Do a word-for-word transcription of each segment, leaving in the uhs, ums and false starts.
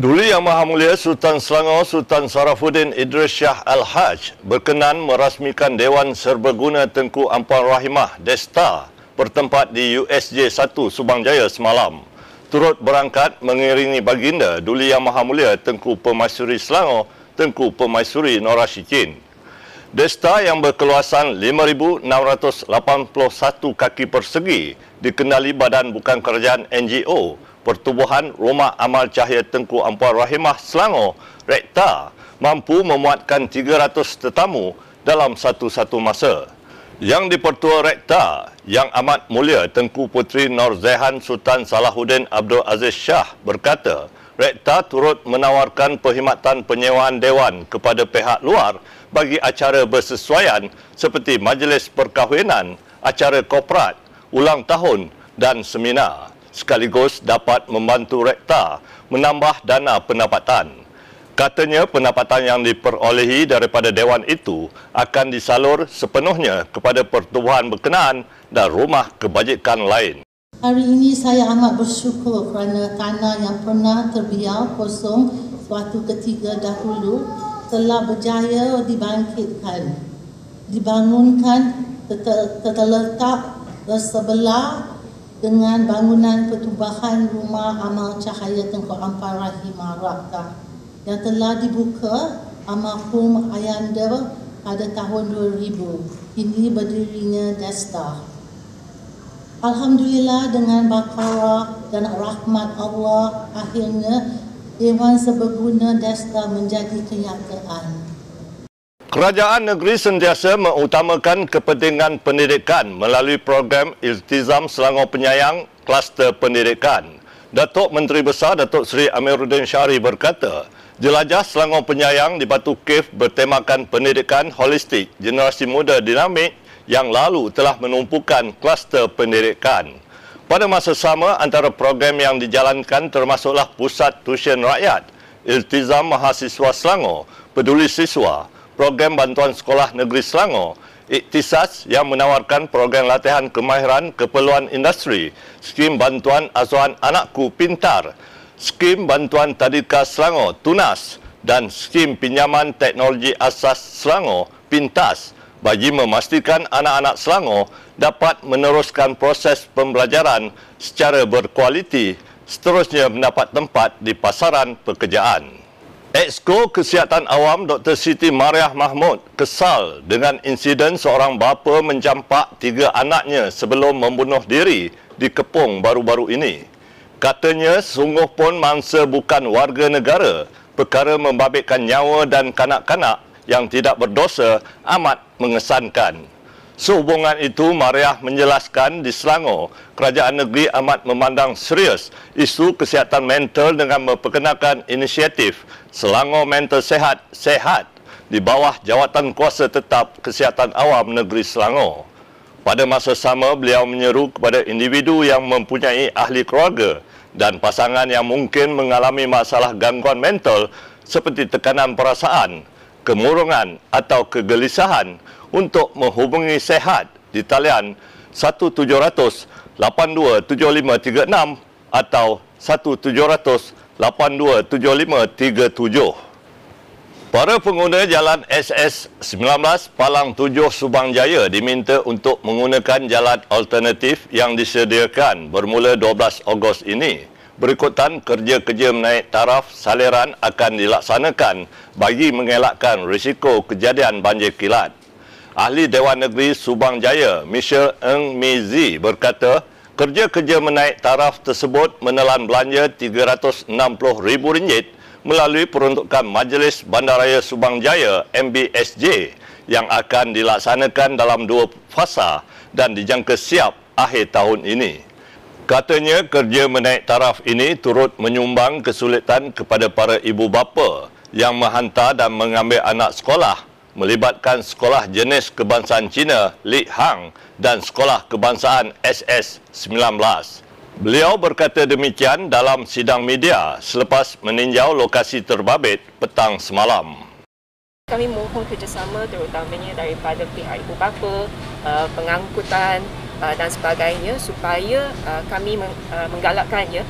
Duli Yang Maha Mulia Sultan Selangor Sultan Sarafuddin Idris Shah Al-Hajj berkenan merasmikan Dewan Serbaguna Tengku Ampuan Rahimah Desta bertempat di U S J satu Subang Jaya semalam. Turut berangkat mengiringi baginda Duli Yang Maha Mulia Tengku Pemaisuri Selangor Tengku Pemaisuri Nora Syikin. Desta yang berkeluasan lima ribu enam ratus lapan puluh satu kaki persegi dikenali Badan Bukan Kerajaan N G O Pertubuhan Rumah Amal Cahaya Tengku Ampuan Rahimah Selangor Rekta mampu memuatkan tiga ratus tetamu dalam satu-satu masa. Yang Dipertua Rekta Yang Amat Mulia Tengku Puteri Nor Zaihan Sultan Salahuddin Abdul Aziz Shah berkata, Rekta turut menawarkan perkhidmatan penyewaan dewan kepada pihak luar bagi acara bersesuaian seperti majlis perkahwinan, acara korporat, ulang tahun dan seminar, sekaligus dapat membantu Rekta menambah dana pendapatan. Katanya pendapatan yang diperolehi daripada dewan itu akan disalur sepenuhnya kepada pertubuhan berkenaan dan rumah kebajikan lain. Hari ini saya amat bersyukur kerana tanah yang pernah terbiar kosong suatu ketika dahulu telah berjaya dibangkitkan, dibangunkan, terletak bersebelah dengan bangunan Pertubuhan Rumah Amal Cahaya Tengku Ampuan Rahimah Rakta yang telah dibuka Amal Fum Ayanda pada tahun dua ribu. Kini berdirinya Desta. Alhamdulillah, dengan bakarah dan rahmat Allah, akhirnya Dewan Serbaguna Desta menjadi kenyataan. Kerajaan negeri sentiasa mengutamakan kepentingan pendidikan melalui program Iltizam Selangor Penyayang Kluster Pendidikan. Datuk Menteri Besar Datuk Seri Amiruddin Syari berkata, Jelajah Selangor Penyayang di Batu Cave bertemakan pendidikan holistik generasi muda dinamik yang lalu telah menumpukan kluster pendidikan. Pada masa sama, antara program yang dijalankan termasuklah Pusat Tuisyen Rakyat, Iltizam Mahasiswa Selangor, Peduli Siswa, Program Bantuan Sekolah Negeri Selangor, Iktisas yang menawarkan program latihan kemahiran keperluan industri, skim bantuan asuhan Anakku Pintar, skim bantuan Tadika Selangor Tunas dan skim pinjaman teknologi asas Selangor Pintas bagi memastikan anak-anak Selangor dapat meneruskan proses pembelajaran secara berkualiti seterusnya mendapat tempat di pasaran pekerjaan. Exco Kesihatan Awam Doktor Siti Mariah Mahmud kesal dengan insiden seorang bapa mencampak tiga anaknya sebelum membunuh diri di Kepong baru-baru ini. Katanya, sungguh pun mangsa bukan warga negara, perkara membabitkan nyawa dan kanak-kanak yang tidak berdosa amat mengesankan. Sehubungan itu, Mariah menjelaskan di Selangor, kerajaan negeri amat memandang serius isu kesihatan mental dengan memperkenalkan inisiatif Selangor Mental Sehat-Sehat di bawah jawatan kuasa tetap Kesihatan Awam Negeri Selangor. Pada masa sama, beliau menyeru kepada individu yang mempunyai ahli keluarga dan pasangan yang mungkin mengalami masalah gangguan mental seperti tekanan perasaan, kemurungan atau kegelisahan untuk menghubungi SEHAT di talian satu tujuh kosong kosong lapan dua tujuh lima tiga enam atau satu tujuh kosong kosong lapan dua tujuh lima tiga tujuh. Para pengguna jalan S S sembilan belas Palang tujuh Subang Jaya diminta untuk menggunakan jalan alternatif yang disediakan bermula dua belas Ogos ini. Berikutan, kerja-kerja menaik taraf saliran akan dilaksanakan bagi mengelakkan risiko kejadian banjir kilat. Ahli Dewan Negeri Subang Jaya, Michelle Eng Mizi berkata, kerja-kerja menaik taraf tersebut menelan belanja tiga ratus enam puluh ribu ringgit melalui peruntukan Majlis Bandaraya Subang Jaya M B S J yang akan dilaksanakan dalam dua fasa dan dijangka siap akhir tahun ini. Katanya, kerja menaik taraf ini turut menyumbang kesulitan kepada para ibu bapa yang menghantar dan mengambil anak sekolah, melibatkan sekolah jenis kebangsaan Cina Lik Hang dan sekolah kebangsaan S S sembilan belas. Beliau berkata demikian dalam sidang media selepas meninjau lokasi terbabit petang semalam. Kami mohon kerjasama terutamanya daripada pihak ibu bapa, pengangkutan dan sebagainya supaya kami menggalakkan ya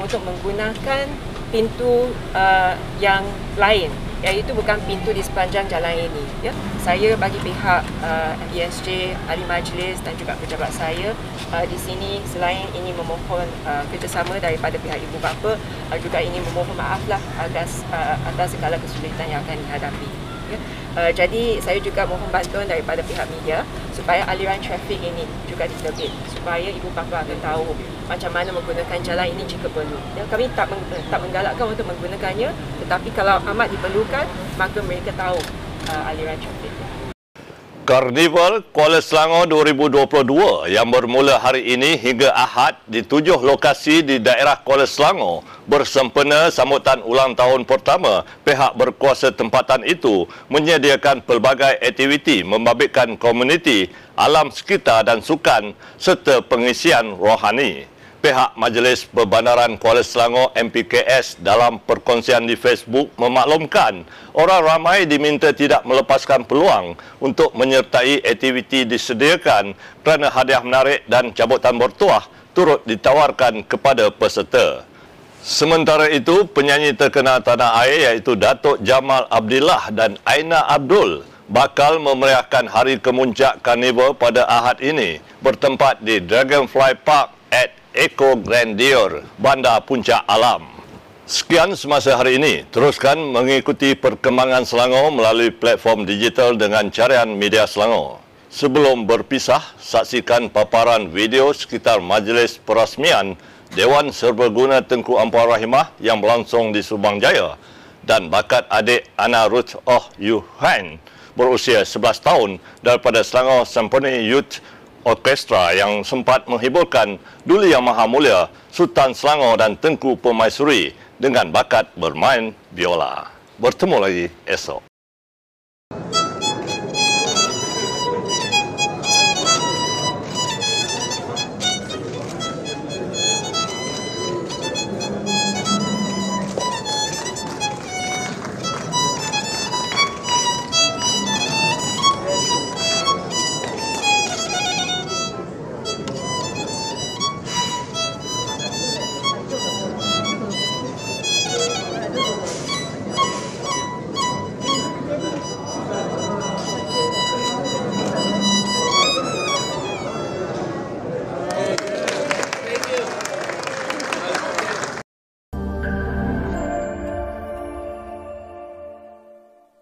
untuk menggunakan pintu uh, yang lain, iaitu bukan pintu di sepanjang jalan ini. Ya. Saya bagi pihak uh, D S J, ahli majlis dan juga pejabat saya uh, di sini selain ini memohon uh, kerjasama daripada pihak ibu bapa, uh, juga ini memohon maaflah atas, uh, atas segala kesulitan yang akan dihadapi. Ya. Uh, jadi saya juga mohon bantuan daripada pihak media supaya aliran trafik ini juga diterbit, supaya ibu bapa akan tahu macam mana menggunakan jalan ini jika perlu. Ya, kami tak, meng, tak menggalakkan untuk menggunakannya, tetapi kalau amat diperlukan, maka mereka tahu uh, aliran trafik. Karnival Kuala Selangor dua ribu dua puluh dua yang bermula hari ini hingga Ahad di tujuh lokasi di daerah Kuala Selangor bersempena sambutan ulang tahun pertama pihak berkuasa tempatan itu menyediakan pelbagai aktiviti membabitkan komuniti, alam sekitar dan sukan serta pengisian rohani. Pihak Majlis Perbandaran Kuala Selangor M P K S dalam perkongsian di Facebook memaklumkan orang ramai diminta tidak melepaskan peluang untuk menyertai aktiviti disediakan kerana hadiah menarik dan cabutan bertuah turut ditawarkan kepada peserta. Sementara itu, penyanyi terkenal tanah air iaitu Dato' Jamal Abdillah dan Aina Abdul bakal memeriahkan Hari Kemuncak Karnival pada Ahad ini bertempat di Dragonfly Park at Eko Grandior, Bandar Puncak Alam. Sekian semasa hari ini. Teruskan mengikuti perkembangan Selangor melalui platform digital dengan carian Media Selangor. Sebelum berpisah, saksikan paparan video sekitar majlis perasmian Dewan Serbaguna Tengku Ampuan Rahimah yang berlangsung di Subang Jaya dan bakat adik Anna Ruth Oh Yuhain berusia sebelas tahun daripada Selangor Sempena Youth Orkestra yang sempat menghiburkan Duli Yang Maha Mulia Sultan Selangor dan Tengku Pemaisuri dengan bakat bermain biola. Bertemu lagi esok.